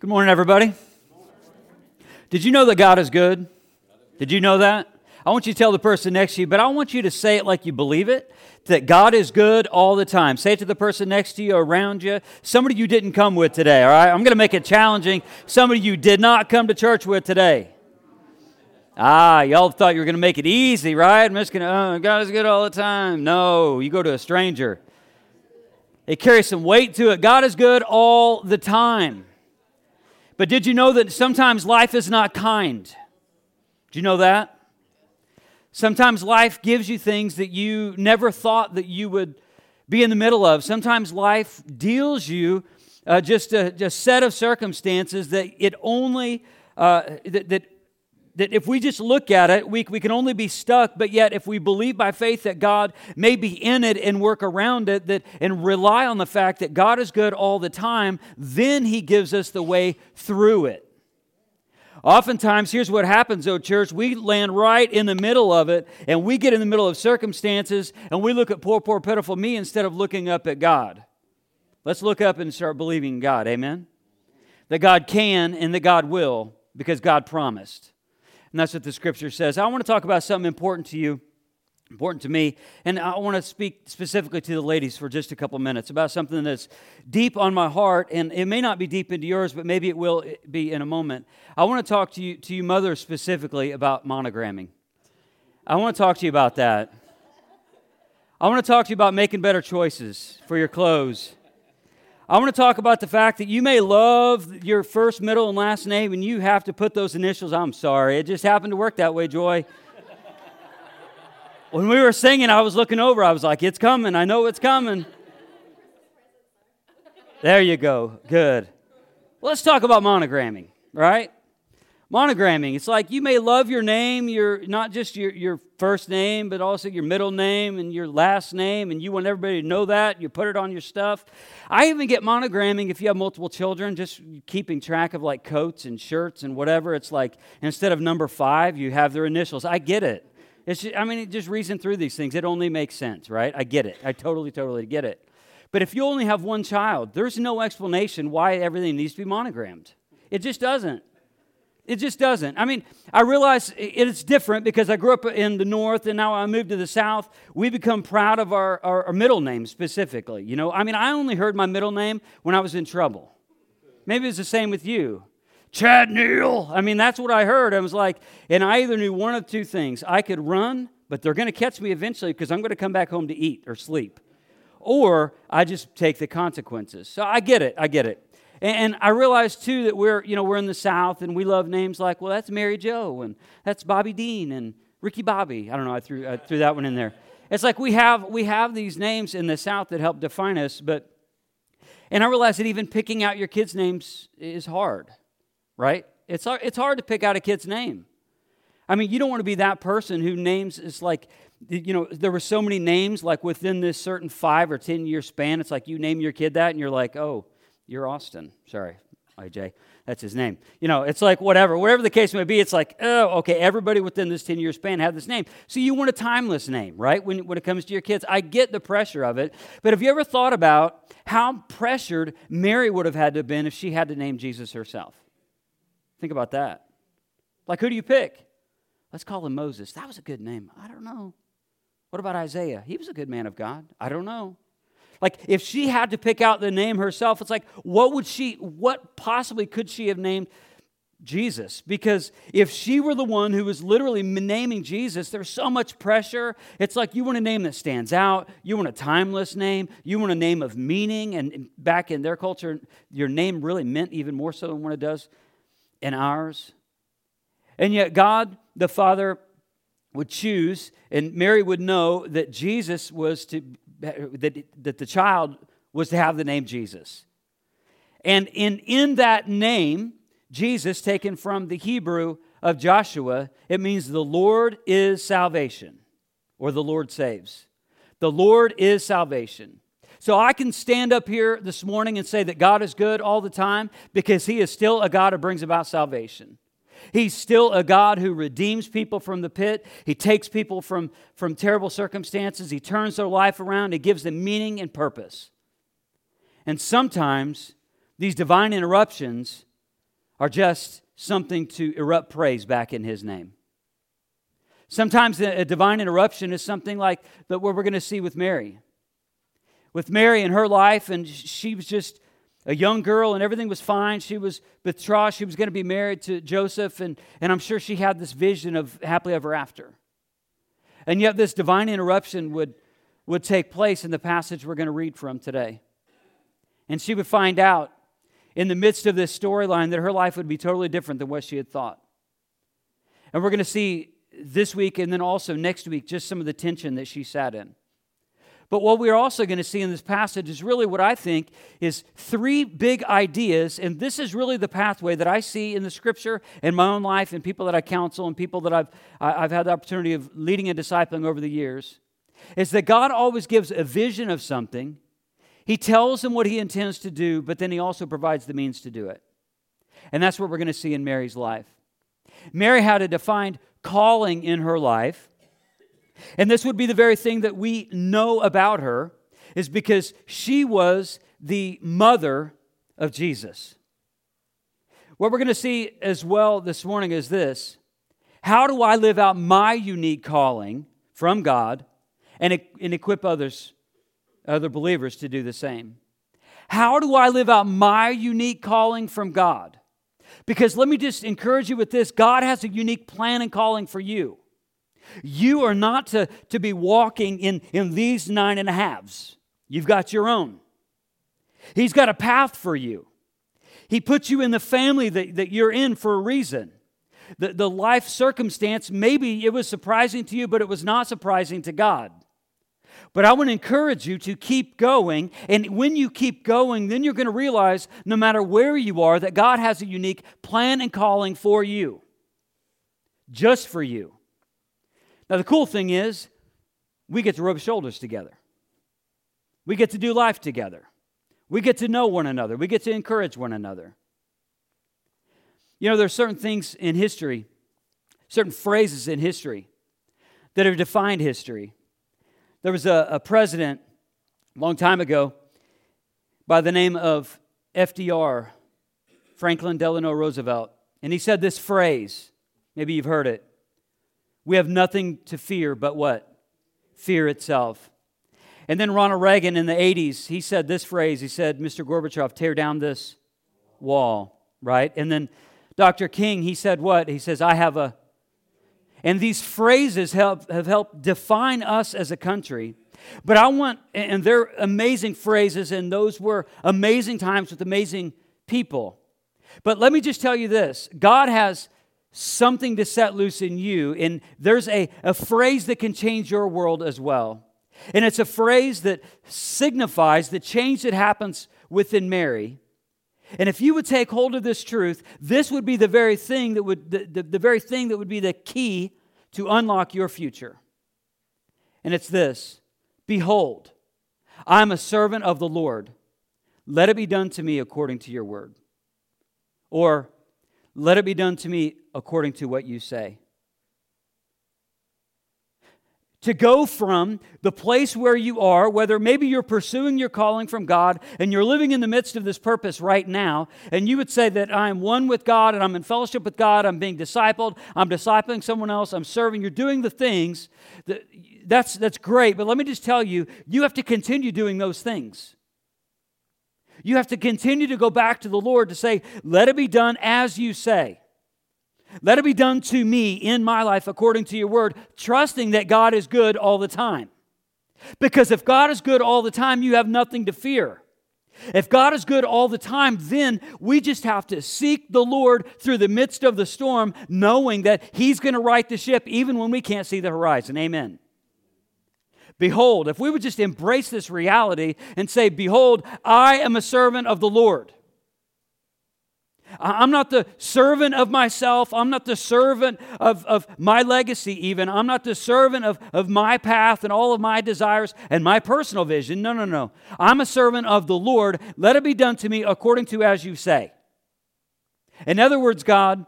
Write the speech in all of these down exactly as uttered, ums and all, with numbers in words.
Good morning, everybody. Did you know that God is good? Did you know that? I want you to tell the person next to you, but I want you to say it like you believe it, that God is good all the time. Say it to the person next to you, around you, somebody you didn't come with today, all right? I'm going to make it challenging. Somebody you did not come to church with today. Ah, y'all thought you were going to make it easy, right? I'm just going to, oh, God is good all the time. No, you go to a stranger. It carries some weight to it. God is good all the time. But did you know that sometimes life is not kind? Do you know that? Sometimes life gives you things that you never thought that you would be in the middle of. Sometimes life deals you uh, just, a, just a set of circumstances that it only, uh, that, that that if we just look at it, we, we can only be stuck, but yet if we believe by faith that God may be in it and work around it that and rely on the fact that God is good all the time, then He gives us the way through it. Oftentimes, here's what happens, though, church. We land right in the middle of it, and we get in the middle of circumstances, and we look at poor, poor, pitiful me instead of looking up at God. Let's look up and start believing God, amen? That God can and that God will, because God promised. And that's what the Scripture says. I want to talk about something important to you, important to me, and I want to speak specifically to the ladies for just a couple minutes about something that's deep on my heart, and it may not be deep into yours, but maybe it will be in a moment. I want to talk to you, to you mothers specifically about monogramming. I want to talk to you about that. I want to talk to you about making better choices for your clothes. I want to talk about the fact that you may love your first, middle, and last name, and you have to put those initials. I'm sorry. It just happened to work that way, Joy. When we were singing, I was looking over. I was like, it's coming. I know it's coming. There you go. Good. Let's talk about monogramming, right? Monogramming. It's like you may love your name, your not just your, your first name, but also your middle name and your last name, and you want everybody to know that. You put it on your stuff. I even get monogramming if you have multiple children, just keeping track of like coats and shirts and whatever. It's like instead of number five, you have their initials. I get it. It's just, I mean, it just reason through these things. It only makes sense, right? I get it. I totally, totally get it. But if you only have one child, there's no explanation why everything needs to be monogrammed. It just doesn't. It just doesn't. I mean, I realize it's different because I grew up in the north and now I moved to the south. We become proud of our, our, our middle name specifically. You know, I mean, I only heard my middle name when I was in trouble. Maybe it's the same with you. Chad Neal. I mean, that's what I heard. I was like, and I either knew one of two things. I could run, but they're going to catch me eventually because I'm going to come back home to eat or sleep. Or I just take the consequences. So I get it. I get it. And I realized, too, that we're, you know, we're in the South, and we love names like, well, that's Mary Jo, and that's Bobby Dean, and Ricky Bobby. I don't know, I threw I threw that one in there. It's like we have we have these names in the South that help define us, but, and I realized that even picking out your kids' names is hard, right? It's hard, it's hard to pick out a kid's name. I mean, you don't want to be that person who names, it's like, you know, there were so many names, like within this certain five or ten-year span, it's like you name your kid that, and you're like, oh, you're Austin. Sorry, I J. That's his name. You know, it's like whatever. Whatever the case may be, it's like, oh, okay, everybody within this ten-year span had this name. So you want a timeless name, right, when, when it comes to your kids. I get the pressure of it, but have you ever thought about how pressured Mary would have had to have been if she had to name Jesus herself? Think about that. Like, who do you pick? Let's call him Moses. That was a good name. I don't know. What about Isaiah? He was a good man of God. I don't know. Like, if she had to pick out the name herself, it's like, what would she, what possibly could she have named Jesus? Because if she were the one who was literally naming Jesus, there's so much pressure. It's like you want a name that stands out. You want a timeless name. You want a name of meaning. And back in their culture, your name really meant even more so than what it does in ours. And yet God, the Father, would choose, and Mary would know that Jesus was to That, that the child was to have the name Jesus. And in, in that name, Jesus, taken from the Hebrew of Joshua, it means the Lord is salvation, or the Lord saves. The Lord is salvation. So I can stand up here this morning and say that God is good all the time because He is still a God who brings about salvation. He's still a God who redeems people from the pit. He takes people from, from terrible circumstances. He turns their life around. He gives them meaning and purpose. And sometimes these divine interruptions are just something to erupt praise back in His name. Sometimes a divine interruption is something like what we're going to see with Mary. With Mary in her life, and she was just a young girl, and everything was fine. She was betrothed. She was going to be married to Joseph, and, and I'm sure she had this vision of happily ever after. And yet this divine interruption would, would take place in the passage we're going to read from today. And she would find out in the midst of this storyline that her life would be totally different than what she had thought. And we're going to see this week and then also next week just some of the tension that she sat in. But what we're also going to see in this passage is really what I think is three big ideas, and this is really the pathway that I see in the Scripture and my own life and people that I counsel and people that I've I've had the opportunity of leading and discipling over the years, is that God always gives a vision of something. He tells them what He intends to do, but then He also provides the means to do it. And that's what we're going to see in Mary's life. Mary had a defined calling in her life. And this would be the very thing that we know about her, is because she was the mother of Jesus. What we're going to see as well this morning is this: how do I live out my unique calling from God and, and equip others, other believers to do the same? How do I live out my unique calling from God? Because let me just encourage you with this: God has a unique plan and calling for you. You are not to, to be walking in, in these nine and a halves. You've got your own. He's got a path for you. He put you in the family that, that you're in for a reason. The, the life circumstance, maybe it was surprising to you, but it was not surprising to God. But I want to encourage you to keep going. And when you keep going, then you're going to realize, no matter where you are, that God has a unique plan and calling for you. Just for you. Now, the cool thing is, we get to rub shoulders together. We get to do life together. We get to know one another. We get to encourage one another. You know, there are certain things in history, certain phrases in history that have defined history. There was a, a president a long time ago by the name of F D R, Franklin Delano Roosevelt, and he said this phrase, maybe you've heard it: "We have nothing to fear but what? Fear itself." And then Ronald Reagan in the eighties, he said this phrase. He said, "Mister Gorbachev, tear down this wall," right? And then Doctor King, he said what? He says, "I have a..." And these phrases help, have helped define us as a country. But I want, and they're amazing phrases, and those were amazing times with amazing people. But let me just tell you this: God has something to set loose in you, and there's a, a phrase that can change your world as well. And it's a phrase that signifies the change that happens within Mary. And if you would take hold of this truth, this would be the very thing that would the, the, the very thing that would be the key to unlock your future. And it's this: "Behold, I am a servant of the Lord. Let it be done to me according to your word." Or, "Let it be done to me according to what you say." To go from the place where you are, whether maybe you're pursuing your calling from God and you're living in the midst of this purpose right now, and you would say that I'm one with God and I'm in fellowship with God, I'm being discipled, I'm discipling someone else, I'm serving, you're doing the things, that, that's, that's great, but let me just tell you, you have to continue doing those things. You have to continue to go back to the Lord to say, "Let it be done as you say. Let it be done to me in my life according to your word," trusting that God is good all the time. Because if God is good all the time, you have nothing to fear. If God is good all the time, then we just have to seek the Lord through the midst of the storm, knowing that He's going to right the ship even when we can't see the horizon. Amen. Behold, if we would just embrace this reality and say, "Behold, I am a servant of the Lord." I'm not the servant of myself. I'm not the servant of, of my legacy even. I'm not the servant of, of my path and all of my desires and my personal vision. No, no, no. I'm a servant of the Lord. Let it be done to me according to as you say. In other words, God,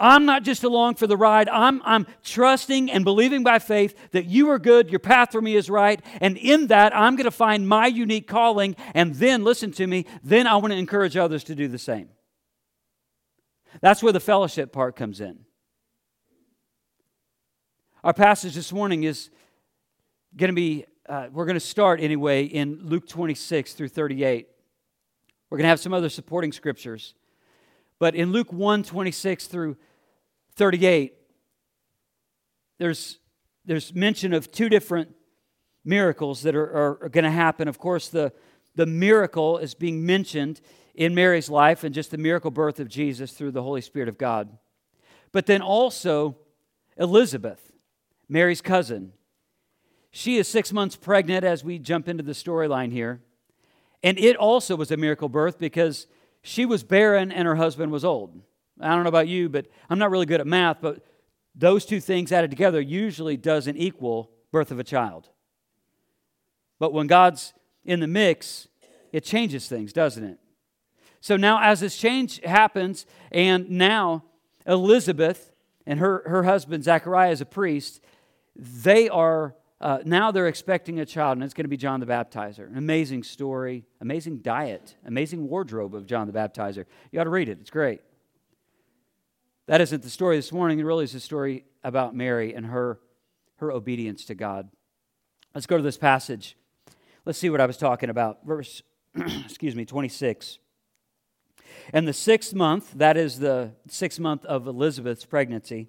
I'm not just along for the ride. I'm, I'm trusting and believing by faith that you are good, your path for me is right, and in that I'm going to find my unique calling, and then, listen to me, then I want to encourage others to do the same. That's where the fellowship part comes in. Our passage this morning is going to be, uh, we're going to start anyway in Luke twenty-six through thirty-eight. We're going to have some other supporting scriptures. But in Luke one, twenty-six through thirty-eight, there's, there's mention of two different miracles that are, are, are going to happen. Of course, the, the miracle is being mentioned in Mary's life and just the miracle birth of Jesus through the Holy Spirit of God. But then also Elizabeth, Mary's cousin. She is six months pregnant as we jump into the storyline here. And it also was a miracle birth because she was barren and her husband was old. I don't know about you, but I'm not really good at math, but those two things added together usually doesn't equal birth of a child. But when God's in the mix, it changes things, doesn't it? So now as this change happens, and now Elizabeth and her, her husband, Zechariah, is a priest. They are, uh, now they're expecting a child, and it's going to be John the Baptizer. An amazing story, amazing diet, amazing wardrobe of John the Baptizer. You ought to read it. It's great. That isn't the story this morning. It really is a story about Mary and her, her obedience to God. Let's go to this passage. Let's see what I was talking about. Verse, excuse me, twenty-six. In the sixth month, that is the sixth month of Elizabeth's pregnancy,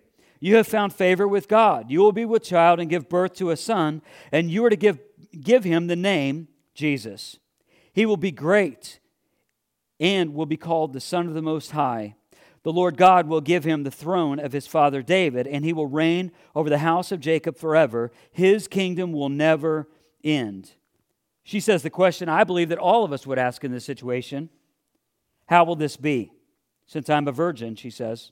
You have found favor with God. You will be with child and give birth to a son, and you are to give, give him the name Jesus. He will be great and will be called the Son of the Most High. The Lord God will give him the throne of his father David, and he will reign over the house of Jacob forever. His kingdom will never end." She says the question I believe that all of us would ask in this situation. How will this be? Since I'm a virgin, she says.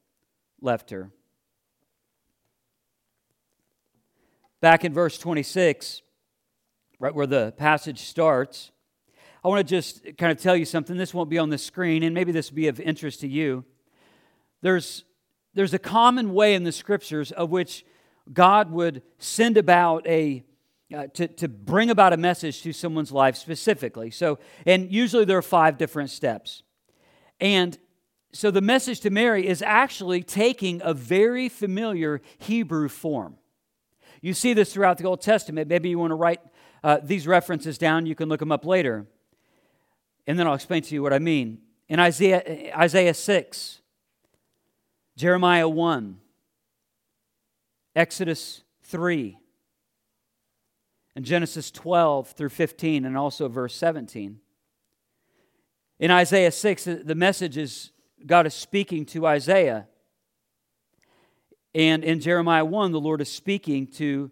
left her. Back in verse twenty-six, right where the passage starts, I want to just kind of tell you something. This won't be on the screen, and maybe this will be of interest to you. There's, there's a common way in the Scriptures of which God would send about a, uh, to, to bring about a message to someone's life specifically. So, and usually there are five different steps. And so the message to Mary is actually taking a very familiar Hebrew form. You see this throughout the Old Testament. Maybe you want to write uh, these references down. You can look them up later. And then I'll explain to you what I mean. In Isaiah, Isaiah six, Jeremiah one, Exodus three, and Genesis twelve through fifteen, and also verse seventeen. In Isaiah six, the message is God is speaking to Isaiah. And in Jeremiah one, the Lord is speaking to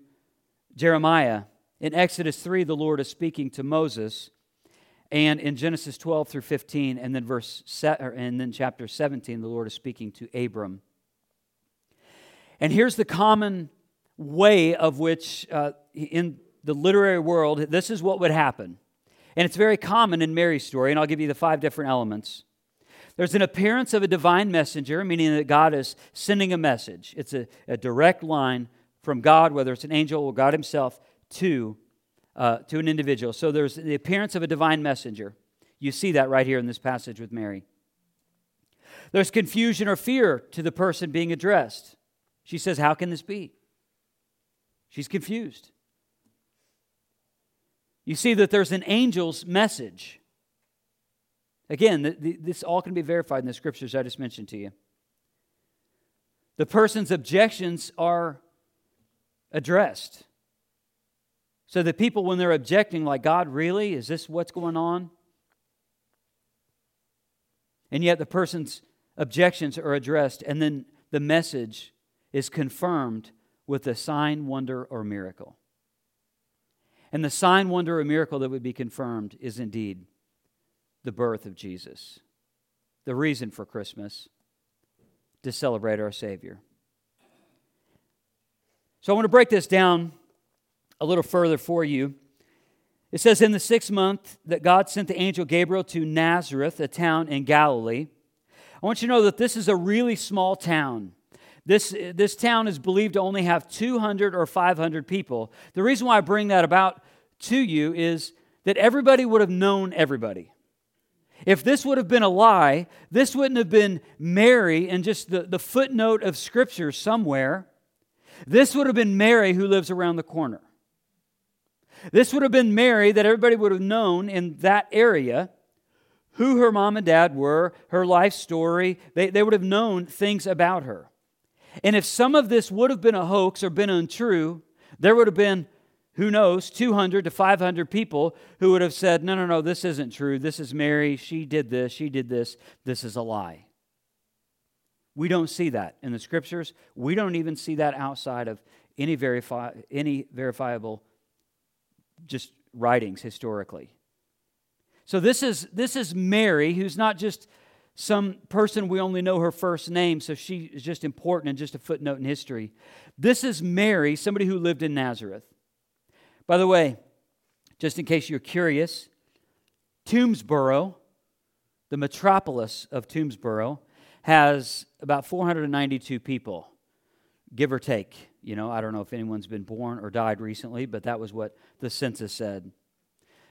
Jeremiah. In Exodus three, the Lord is speaking to Moses. And in Genesis twelve through fifteen, and then verse and then chapter seventeen, the Lord is speaking to Abram. And here's the common way of which, uh, in the literary world, this is what would happen. And it's very common in Mary's story, and I'll give you the five different elements. There's an appearance of a divine messenger, meaning that God is sending a message. It's a, a direct line from God, whether it's an angel or God himself, to Uh, to an individual. So there's the appearance of a divine messenger. You see that right here in this passage with Mary. There's confusion or fear to the person being addressed. She says, "How can this be?" She's confused. You see that there's an angel's message. Again, the, the, this all can be verified in the scriptures I just mentioned to you. the person's objections are addressed. So that people, when they're objecting, like, God, really? Is this what's going on? And yet the person's objections are addressed, and then the message is confirmed with a sign, wonder, or miracle. And the sign, wonder, or miracle that would be confirmed is indeed the birth of Jesus. The reason for Christmas, to celebrate our Savior. So I want to break this down a little further for you. It says, in the sixth month that God sent the angel Gabriel to Nazareth, a town in Galilee. I want you to know that this is a really small town. This, this town is believed to only have two hundred or five hundred people. The reason why I bring that about to you is that everybody would have known everybody. If this would have been a lie, this wouldn't have been Mary and just the, the footnote of Scripture somewhere. This would have been Mary who lives around the corner. This would have been Mary that everybody would have known in that area, who her mom and dad were, her life story. They, they would have known things about her. And if some of this would have been a hoax or been untrue, there would have been, who knows, two hundred to five hundred people who would have said, no, no, no, this isn't true. This is Mary. She did this. She did this. This is a lie. We don't see that in the Scriptures. We don't even see that outside of any verifi- any verifiable just writings historically. So this is this is Mary, who's not just some person we only know her first name, so she is just important and just a footnote in history. This is Mary, somebody who lived in Nazareth. By the way, just in case you're curious, Toombsboro, the metropolis of Toombsboro, has about four hundred ninety-two people, give or take. You know, I don't know if anyone's been born or died recently, but that was what the census said.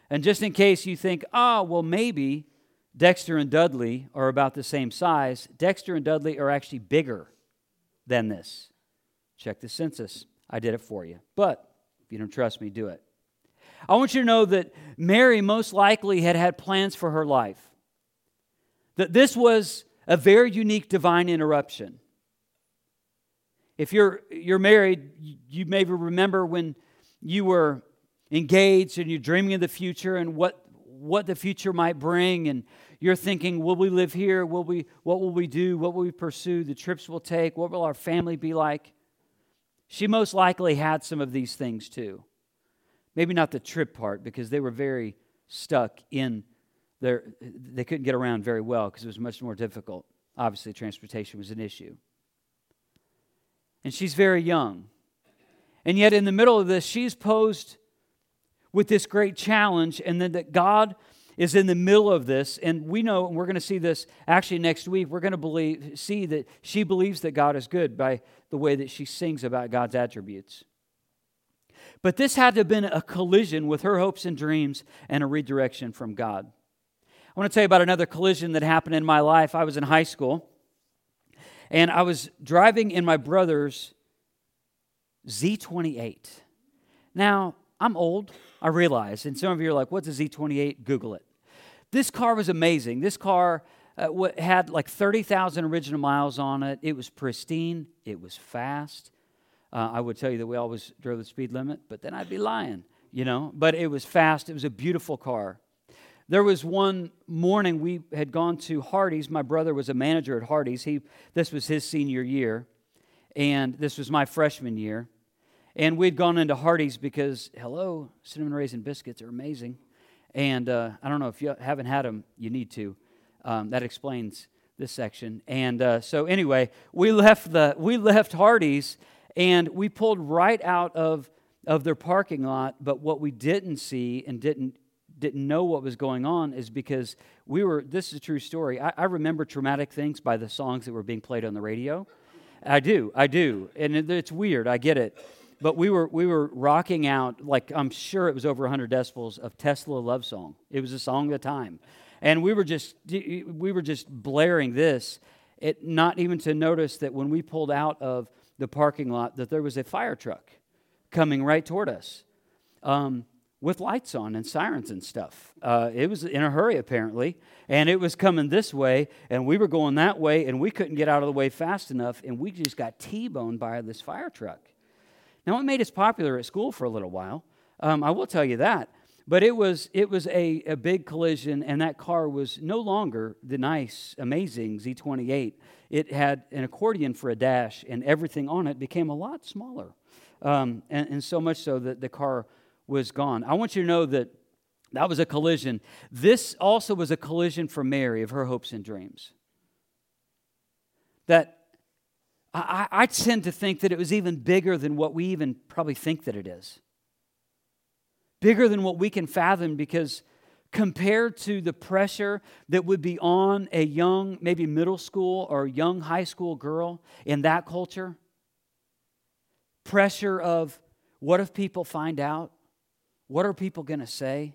And just in case you think, ah, oh, well, maybe Dexter and Dudley are about the same size, Dexter and Dudley are actually bigger than this. Check the census. I did it for you. But if you don't trust me, do it. I want you to know that Mary most likely had had plans for her life. That this was a very unique divine interruption. If you're you're married, you may remember when you were engaged and you're dreaming of the future and what what the future might bring, and you're thinking, will we live here? Will we? What will we do? What will we pursue? The trips we'll take? What will our family be like? She most likely had some of these things too. Maybe not the trip part, because they were very stuck in their, they couldn't get around very well because it was much more difficult. Obviously, transportation was an issue. And she's very young. And yet in the middle of this, she's posed with this great challenge, and then that God is in the middle of this. And we know, and we're going to see this actually next week, we're going to believe, see that she believes that God is good by the way that she sings about God's attributes. But this had to have been a collision with her hopes and dreams and a redirection from God. I want to tell you about another collision that happened in my life. I was in high school, and I was driving in my brother's Z twenty-eight. Now, I'm old, I realize, and some of you are like, what's a Z twenty-eight? Google it. This car was amazing. This car uh, had like thirty thousand original miles on it. It was pristine. It was fast. Uh, I would tell you that we always drove the speed limit, but then I'd be lying, you know. But it was fast. It was a beautiful car. There was one morning we had gone to Hardee's. My brother was a manager at Hardee's. He, this was his senior year, and this was my freshman year. And we'd gone into Hardee's because, hello, cinnamon raisin biscuits are amazing. And uh, I don't know if you haven't had them, you need to. Um, that explains this section. And uh, so anyway, we left the we left Hardee's, and we pulled right out of of their parking lot. But what we didn't see and didn't didn't know what was going on is because we were. This is a true story. I, I remember traumatic things by the songs that were being played on the radio. I do, I do, and it, it's weird. I get it. But we were we were rocking out, like, I'm sure it was over one hundred decibels of Tesla love song. It was a song of the time, and we were just we were just blaring this. It not even to notice that when we pulled out of the parking lot, that there was a fire truck coming right toward us. Um, with lights on and sirens and stuff. Uh, it was in a hurry, apparently, and it was coming this way, and we were going that way, and we couldn't get out of the way fast enough, and we just got T-boned by this fire truck. Now, it made us popular at school for a little while. Um, I will tell you that. But it was it was a, a big collision, and that car was no longer the nice, amazing Z twenty-eight. It had an accordion for a dash, and everything on it became a lot smaller, um, and, and so much so that the car was gone. I want you to know that that was a collision. This also was a collision for Mary of her hopes and dreams. That I, I tend to think that it was even bigger than what we even probably think that it is. Bigger than what we can fathom, because compared to the pressure that would be on a young, maybe middle school or young high school girl in that culture, pressure of what if people find out? What are people going to say?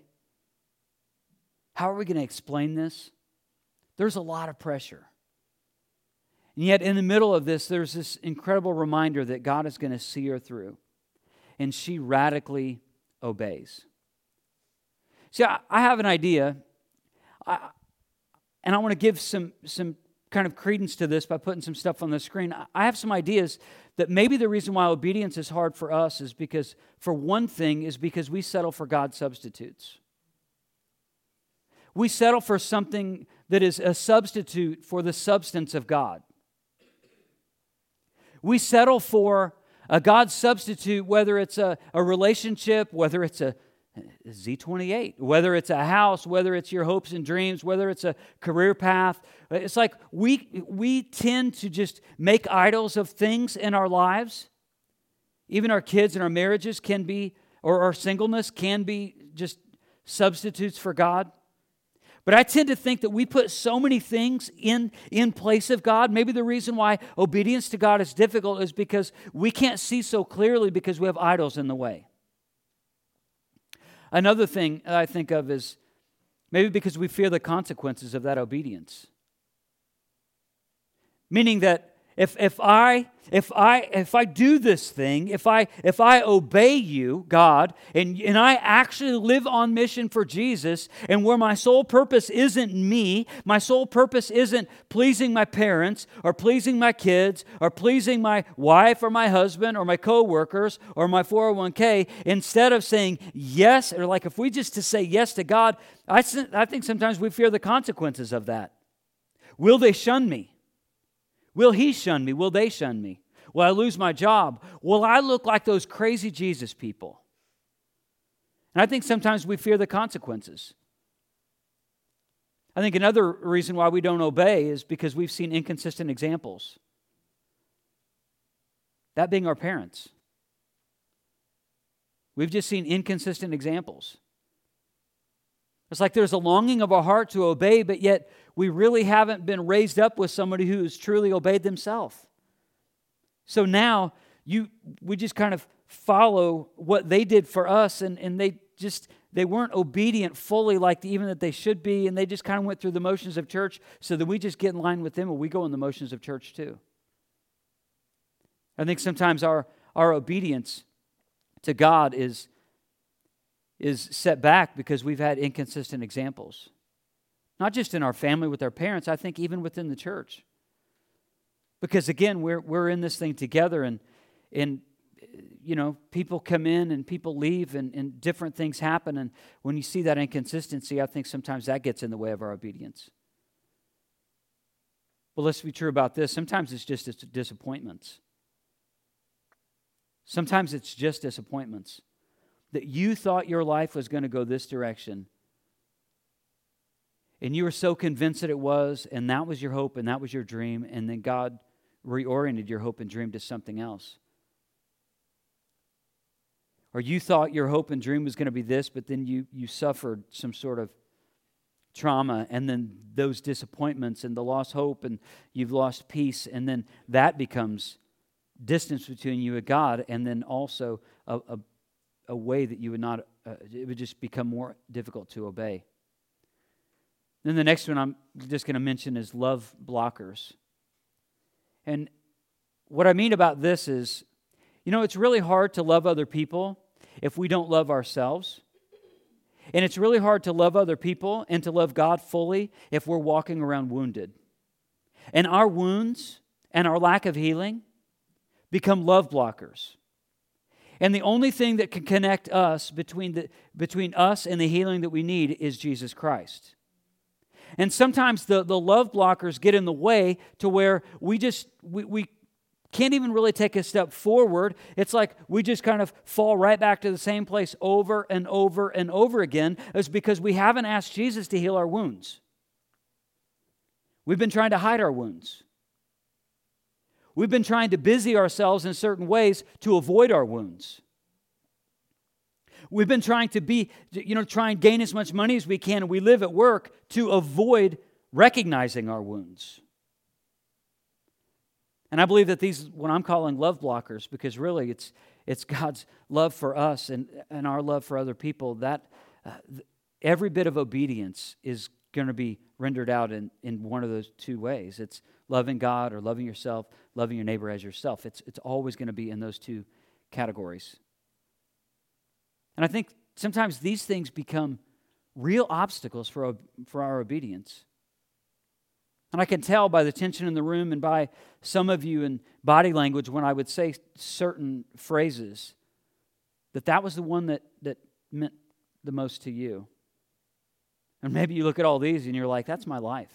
How are we going to explain this? There's a lot of pressure. And yet in the middle of this, there's this incredible reminder that God is going to see her through. And she radically obeys. See, I, I have an idea, I, and I want to give some some kind of credence to this by putting some stuff on the screen. I, I have some ideas that maybe the reason why obedience is hard for us is because, for one thing, is because we settle for God substitutes. We settle for something that is a substitute for the substance of God. We settle for a God substitute, whether it's a, a relationship, whether it's a, a Z twenty-eight, whether it's a house, whether it's your hopes and dreams, whether it's a career path. It's like we we tend to just make idols of things in our lives. Even our kids and our marriages can be, or our singleness can be just substitutes for God. But I tend to think that we put so many things in, in place of God. Maybe the reason why obedience to God is difficult is because we can't see so clearly because we have idols in the way. Another thing I think of is maybe because we fear the consequences of that obedience. Meaning that if if I if I if I do this thing, if I if I obey you, God, and, and I actually live on mission for Jesus, and where my sole purpose isn't me, my sole purpose isn't pleasing my parents or pleasing my kids or pleasing my wife or my husband or my coworkers or my four oh one k, instead of saying yes, or like if we just to say yes to God, I I think sometimes we fear the consequences of that. Will they shun me? Will he shun me? Will they shun me? Will I lose my job? Will I look like those crazy Jesus people? And I think sometimes we fear the consequences. I think another reason why we don't obey is because we've seen inconsistent examples. That being our parents. We've just seen inconsistent examples. It's like there's a longing of our heart to obey, but yet we really haven't been raised up with somebody who has truly obeyed themselves. So now you we just kind of follow what they did for us, and, and they just they weren't obedient fully like the, even that they should be, and they just kind of went through the motions of church, so that we just get in line with them and we go in the motions of church too. I think sometimes our, our obedience to God is is set back because we've had inconsistent examples. Not just in our family with our parents, I think even within the church. Because again, we're we're in this thing together, and and you know, people come in and people leave, and, and different things happen, and when you see that inconsistency, I think sometimes that gets in the way of our obedience. Well, let's be true about this. Sometimes it's just it's disappointments. Sometimes it's just disappointments. That you thought your life was going to go this direction, and you were so convinced that it was, and that was your hope, and that was your dream, and then God reoriented your hope and dream to something else. Or you thought your hope and dream was going to be this, but then you you suffered some sort of trauma, and then those disappointments, and the lost hope, and you've lost peace, and then that becomes distance between you and God, and then also a, a a way that you would not, uh, it would just become more difficult to obey. Then the next one I'm just going to mention is love blockers. And what I mean about this is, you know, it's really hard to love other people if we don't love ourselves. And it's really hard to love other people and to love God fully if we're walking around wounded. And our wounds and our lack of healing become love blockers. And the only thing that can connect us between the, between us and the healing that we need is Jesus Christ. And sometimes the, the love blockers get in the way to where we just, we, we can't even really take a step forward. It's like we just kind of fall right back to the same place over and over and over again. It's because we haven't asked Jesus to heal our wounds. We've been trying to hide our wounds. We've been trying to busy ourselves in certain ways to avoid our wounds. We've been trying to be, you know, try and gain as much money as we can, and we live at work to avoid recognizing our wounds. And I believe that these, what I'm calling love blockers, because really it's it's God's love for us and, and our love for other people, that uh, every bit of obedience is going to be rendered out in, in one of those two ways. It's loving God or loving yourself, loving your neighbor as yourself. It's it's always going to be in those two categories. And I think sometimes these things become real obstacles for, for our obedience. And I can tell by the tension in the room and by some of you in body language when I would say certain phrases that that was the one that, that meant the most to you. And maybe you look at all these and you're like, that's my life.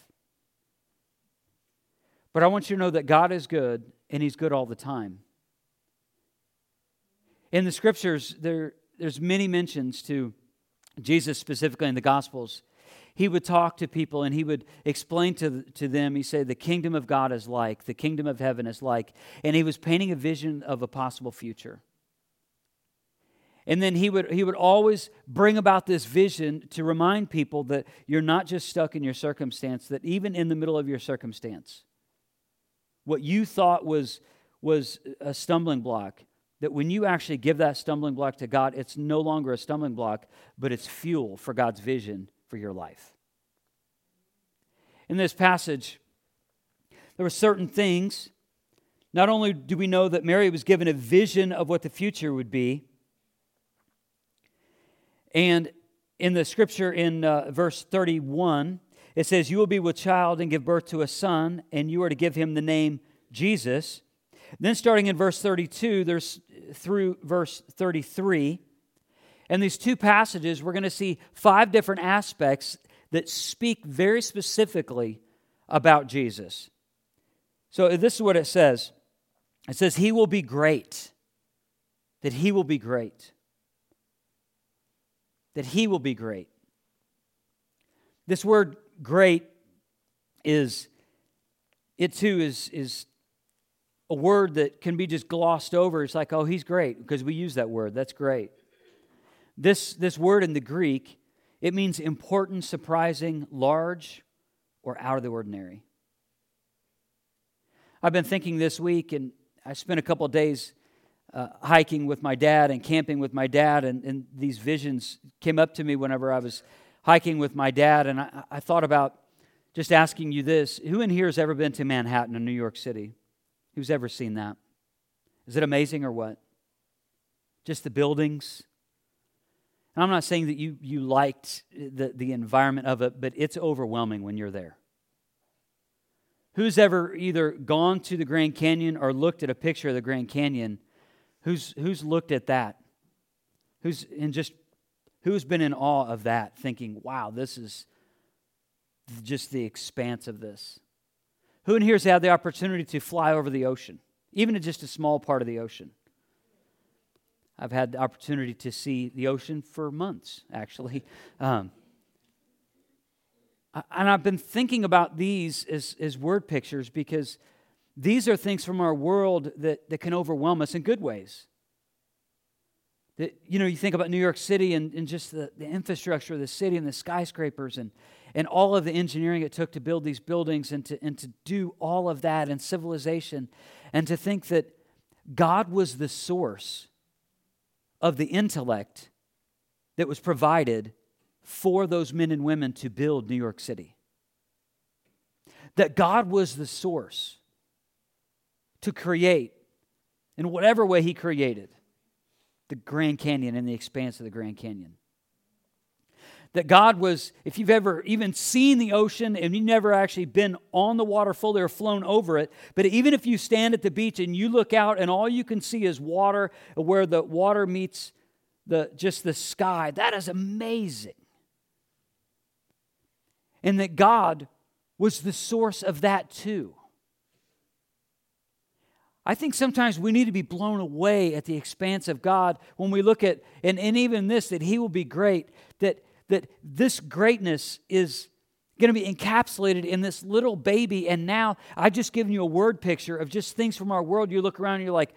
But I want you to know that God is good, and He's good all the time. In the Scriptures, there there's many mentions to Jesus, specifically in the Gospels. He would talk to people, and He would explain to, to them, He said, the kingdom of God is like, the kingdom of heaven is like. And He was painting a vision of a possible future. And then he would he would always bring about this vision to remind people that you're not just stuck in your circumstance, that even in the middle of your circumstance, what you thought was, was a stumbling block, that when you actually give that stumbling block to God, it's no longer a stumbling block, but it's fuel for God's vision for your life. In this passage, there were certain things. Not only do we know that Mary was given a vision of what the future would be, and in the scripture in uh, verse thirty-one, it says, you will be with child and give birth to a son, and you are to give him the name Jesus. Then starting in verse thirty-two, there's through verse thirty-three, and these two passages, we're going to see five different aspects that speak very specifically about Jesus. So this is what it says. It says, he will be great, that he will be great. That he will be great. This word great is, it too is, is a word that can be just glossed over. It's like, oh, he's great, because we use that word. That's great. This, this word in the Greek, it means important, surprising, large, or out of the ordinary. I've been thinking this week, and I spent a couple of days Uh, hiking with my dad and camping with my dad, and, and these visions came up to me whenever I was hiking with my dad, and I, I thought about just asking you this. Who in here has ever been to Manhattan or New York City? Who's ever seen that? Is it amazing or what? Just the buildings. And I'm not saying that you you liked the, the environment of it, but it's overwhelming when you're there. Who's ever either gone to the Grand Canyon or looked at a picture of the Grand Canyon? Who's who's looked at that? Who's and just who's been in awe of that, thinking, wow, this is just the expanse of this? Who in here has had the opportunity to fly over the ocean, even in just a small part of the ocean? I've had the opportunity to see the ocean for months, actually. Um, and I've been thinking about these as, as word pictures because these are things from our world that, that can overwhelm us in good ways. That, you know, you think about New York City and, and just the, the infrastructure of the city and the skyscrapers and, and all of the engineering it took to build these buildings and to, and to do all of that and civilization, and to think that God was the source of the intellect that was provided for those men and women to build New York City. That God was the source to create, in whatever way He created, the Grand Canyon and the expanse of the Grand Canyon. that God was, if you've ever even seen the ocean and you've never actually been on the water fully or flown over it, but even if you stand at the beach and you look out and all you can see is water, where the water meets the just the sky, that is amazing. And that God was the source of that too. I think sometimes we need to be blown away at the expanse of God when we look at, and, and even this, that He will be great, that, that this greatness is going to be encapsulated in this little baby. And now I've just given you a word picture of just things from our world. You look around and you're like,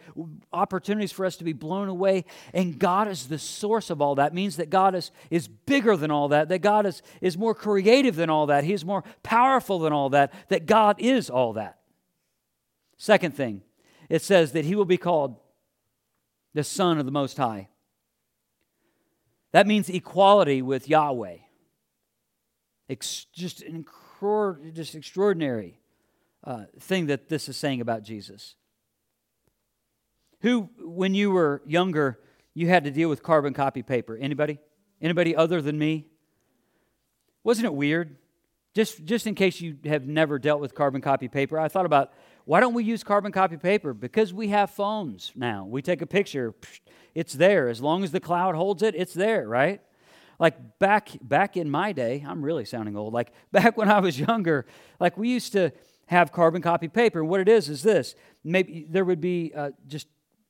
opportunities for us to be blown away. And God is the source of all that. It means that God is, is bigger than all that, that God is, is more creative than all that, He is more powerful than all that, that God is all that. Second thing, it says that He will be called the Son of the Most High. That means equality with Yahweh. It's just an incro- just extraordinary uh, thing that this is saying about Jesus. Who, when you were younger, you had to deal with carbon copy paper. Anybody? Anybody other than me? Wasn't it weird? Just, just in case you have never dealt with carbon copy paper, I thought about, why don't we use carbon copy paper? Because we have phones now. We take a picture, it's there. As long as the cloud holds it, it's there, right? Like back back in my day, I'm really sounding old, like back when I was younger, like we used to have carbon copy paper. And what it is is this. Maybe there would be uh, just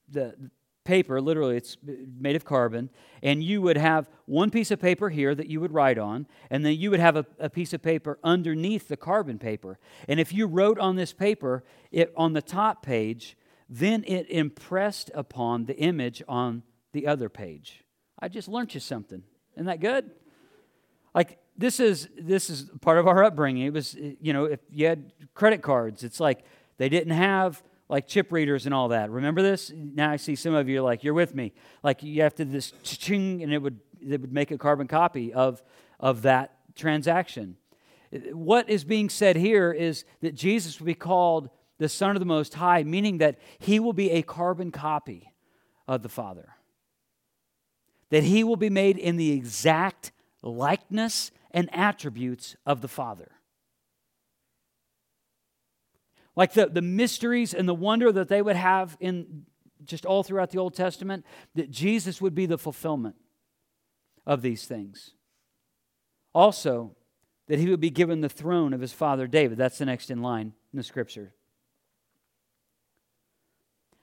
the paper, literally it's made of carbon, and you would have one piece of paper here that you would write on, and then you would have a, a piece of paper underneath the carbon paper. And if you wrote on this paper, it on the top page, then it impressed upon the image on the other page. I just learned you something. Isn't that good? Like this is this is part of our upbringing. It was, you know, if you had credit cards, it's like they didn't have like chip readers and all that. Remember this? Now I see some of you are like, you're with me. Like you have to this ching, and it would it would make a carbon copy of of that transaction. What is being said here is that Jesus will be called the Son of the Most High, meaning that He will be a carbon copy of the Father. That He will be made in the exact likeness and attributes of the Father. Like the, the mysteries and the wonder that they would have in just all throughout the Old Testament, that Jesus would be the fulfillment of these things. Also, that He would be given the throne of His father David. That's the next in line in the Scripture.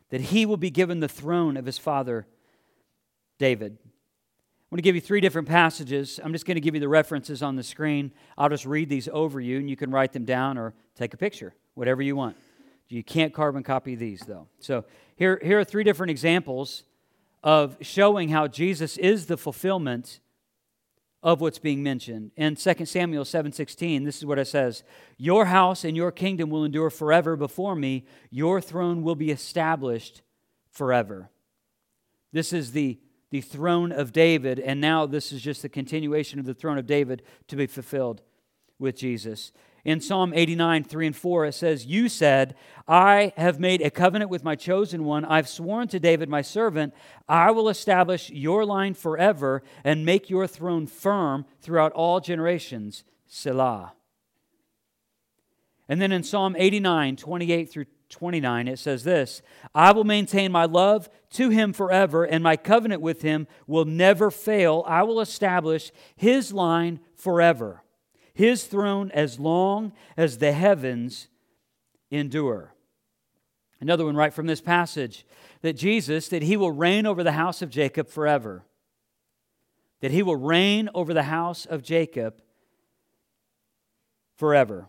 That He will be given the throne of His father David. I'm going to give you three different passages. I'm just going to give you the references on the screen. I'll just read these over you, and you can write them down or take a picture, whatever you want. You can't carbon copy these, though. So here, here are three different examples of showing how Jesus is the fulfillment of what's being mentioned. In Second Samuel seven sixteen, this is what it says, "Your house and your kingdom will endure forever before me. Your throne will be established forever." This is the the throne of David, and now this is just the continuation of the throne of David to be fulfilled with Jesus. In Psalm eighty-nine, three and four, it says, "You said, I have made a covenant with my chosen one. I've sworn to David my servant, I will establish your line forever and make your throne firm throughout all generations. Selah." And then in Psalm eighty-nine, twenty-eight through twenty-nine, it says this, "I will maintain my love to him forever, and my covenant with him will never fail. I will establish his line forever, his throne as long as the heavens endure." Another one right from this passage, that Jesus, that He will reign over the house of Jacob forever. That He will reign over the house of Jacob forever.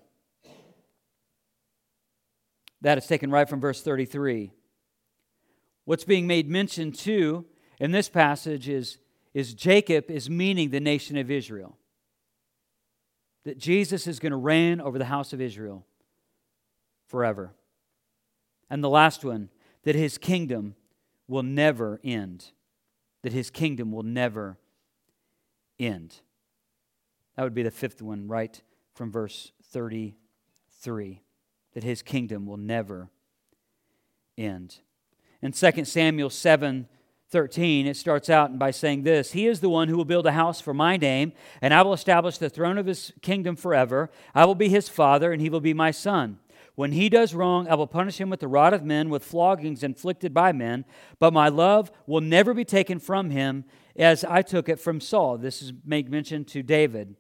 That is taken right from verse thirty-three. What's being made mention too in this passage is, is Jacob is meaning the nation of Israel. That Jesus is going to reign over the house of Israel forever. And the last one, that His kingdom will never end. That His kingdom will never end. That would be the fifth one right from verse thirty-three. That His kingdom will never end. In Second Samuel seven, thirteen, it starts out by saying this: He is the one who will build a house for my name, and I will establish the throne of his kingdom forever. I will be his father, and he will be my son. When he does wrong, I will punish him with the rod of men, with floggings inflicted by men. But my love will never be taken from him, as I took it from Saul. This is made mention to David,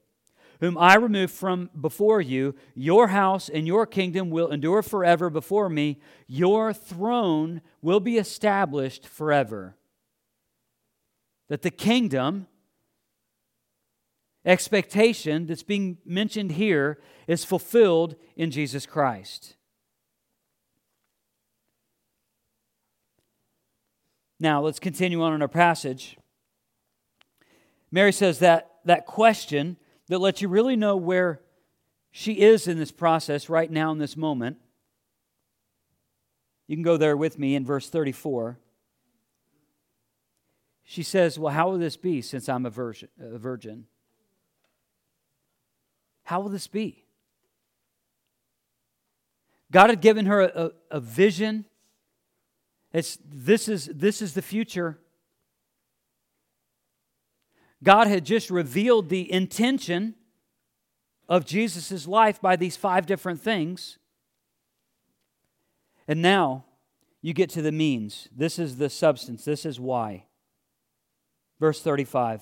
whom I removed from before you. Your house and your kingdom will endure forever before me. Your throne will be established forever. That the kingdom expectation that's being mentioned here is fulfilled in Jesus Christ. Now, let's continue on in our passage. Mary says that that question that lets you really know where she is in this process right now in this moment. You can go there with me in verse thirty-four. She says, well, how will this be since I'm a virgin? How will this be? God had given her a, a, a vision. It's, this is, this is the future. God had just revealed the intention of Jesus' life by these five different things. And now you get to the means. This is the substance. This is why. Verse thirty-five,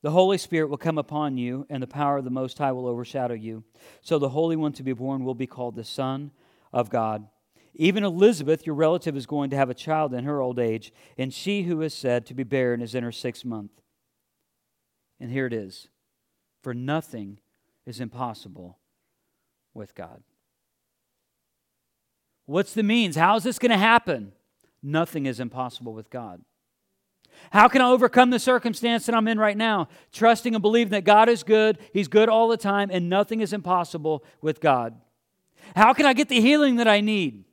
the Holy Spirit will come upon you, and the power of the Most High will overshadow you. So the Holy One to be born will be called the Son of God. Even Elizabeth, your relative, is going to have a child in her old age, and she who is said to be barren is in her sixth month. And here it is. For nothing is impossible with God. What's the means? How is this going to happen? Nothing is impossible with God. How can I overcome the circumstance that I'm in right now? Trusting and believing that God is good, He's good all the time, and nothing is impossible with God. How can I get the healing that I need?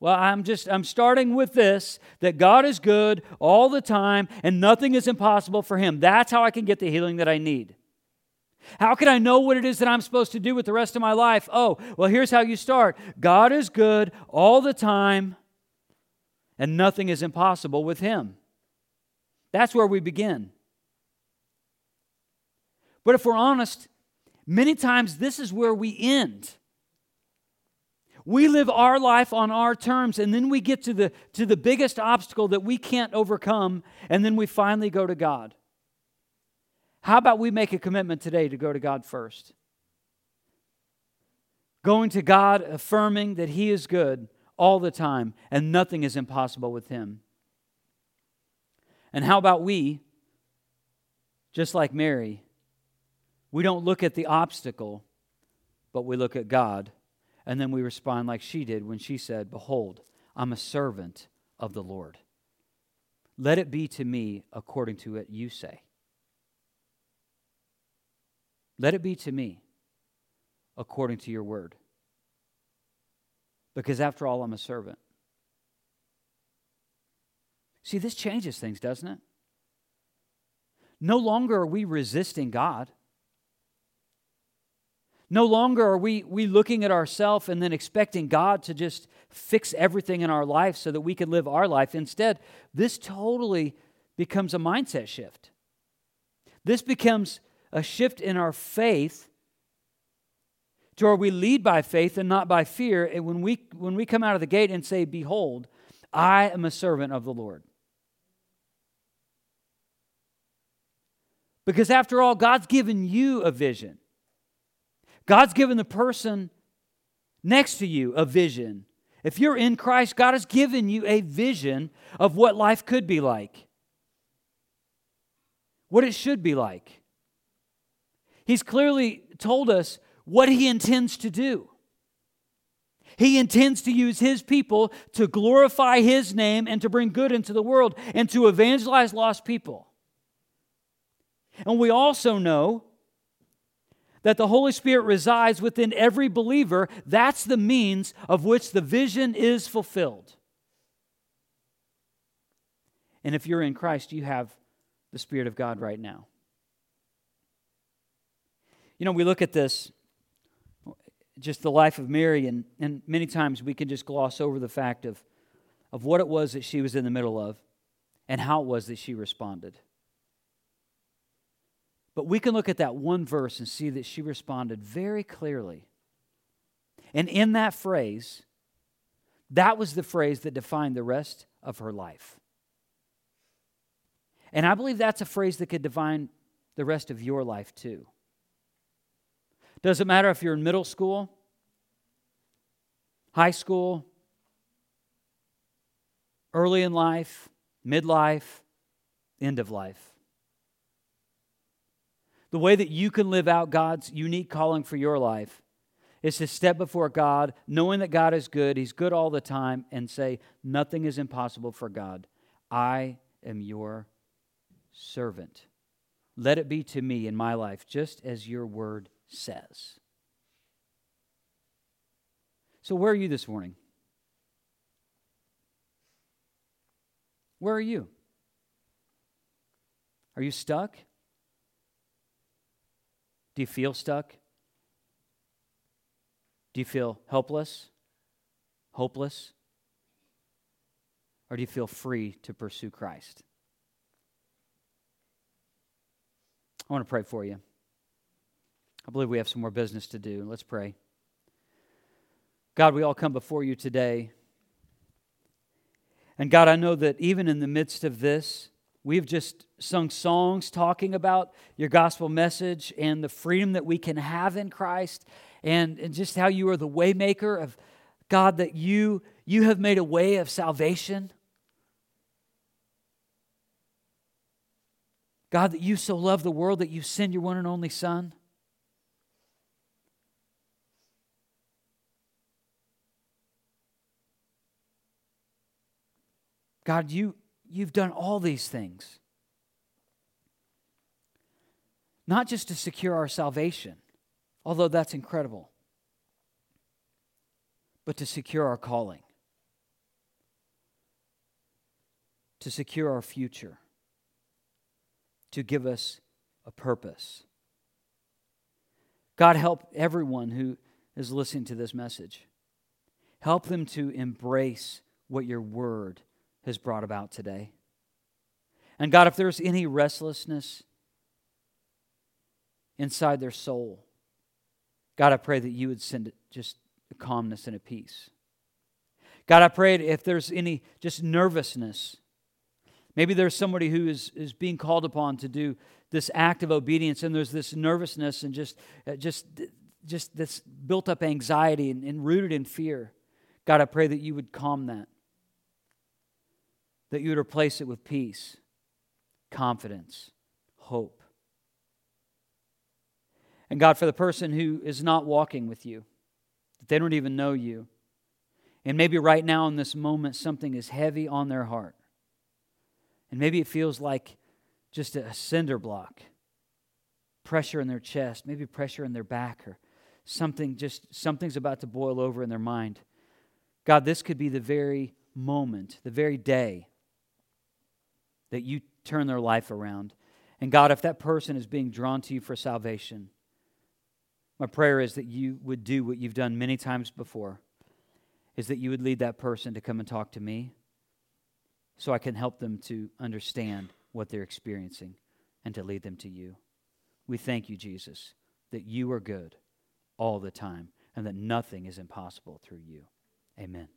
Well, I'm just, I'm starting with this, that God is good all the time, and nothing is impossible for Him. That's how I can get the healing that I need. How can I know what it is that I'm supposed to do with the rest of my life? Oh, well, here's how you start. God is good all the time, and nothing is impossible with Him. That's where we begin. But if we're honest, many times this is where we end. We live our life on our terms, and then we get to the, to the biggest obstacle that we can't overcome, and then we finally go to God. How about we make a commitment today to go to God first? Going to God, affirming that He is good all the time, and nothing is impossible with Him. And how about we, just like Mary, we don't look at the obstacle, but we look at God, and then we respond like she did when she said, Behold, I'm a servant of the Lord. Let it be to me according to what you say. Let it be to me according to your word. Because after all, I'm a servant. See, this changes things, doesn't it? No longer are we resisting God. No longer are we, we looking at ourselves and then expecting God to just fix everything in our life so that we can live our life. Instead, this totally becomes a mindset shift. This becomes a shift in our faith to where we lead by faith and not by fear. And when we, when we come out of the gate and say, Behold, I am a servant of the Lord. Because after all, God's given you a vision. God's given the person next to you a vision. If you're in Christ, God has given you a vision of what life could be like. What it should be like. He's clearly told us what He intends to do. He intends to use His people to glorify His name and to bring good into the world and to evangelize lost people. And we also know that the Holy Spirit resides within every believer. That's the means of which the vision is fulfilled. And if you're in Christ, you have the Spirit of God right now. You know, we look at this, just the life of Mary, and, and many times we can just gloss over the fact of, of what it was that she was in the middle of and how it was that she responded. But we can look at that one verse and see that she responded very clearly. And in that phrase, that was the phrase that defined the rest of her life. And I believe that's a phrase that could define the rest of your life too. Doesn't matter if you're in middle school, high school, early in life, midlife, end of life. The way that you can live out God's unique calling for your life is to step before God, knowing that God is good, He's good all the time, and say, nothing is impossible for God. I am your servant. Let it be to me in my life, just as your word says. So where are you this morning? Where are you? Are you stuck? Do you feel stuck? Do you feel helpless, hopeless? Or do you feel free to pursue Christ? I want to pray for you. I believe we have some more business to do. Let's pray. God, we all come before you today. And God, I know that even in the midst of this, we've just sung songs talking about your gospel message and the freedom that we can have in Christ, and, and just how you are the way maker of God, that you, you have made a way of salvation. God, that you so love the world that you send your one and only Son. God, you... You've done all these things, not just to secure our salvation, although that's incredible, but to secure our calling, to secure our future, to give us a purpose. God, help everyone who is listening to this message. Help them to embrace what your word has brought about today. And God, if there's any restlessness inside their soul, God, I pray that you would send just a calmness and a peace. God, I pray if there's any just nervousness, maybe there's somebody who is, is being called upon to do this act of obedience, and there's this nervousness and just, just, just this built-up anxiety and, and rooted in fear. God, I pray that you would calm that. That you would replace it with peace, confidence, hope. And God, for the person who is not walking with you, that they don't even know you, and maybe right now in this moment something is heavy on their heart, and maybe it feels like just a cinder block, pressure in their chest, maybe pressure in their back, or something, just something's about to boil over in their mind. God, this could be the very moment, the very day that you turn their life around. And God, if that person is being drawn to you for salvation, my prayer is that you would do what you've done many times before, is that you would lead that person to come and talk to me so I can help them to understand what they're experiencing and to lead them to you. We thank you, Jesus, that you are good all the time and that nothing is impossible through you. Amen.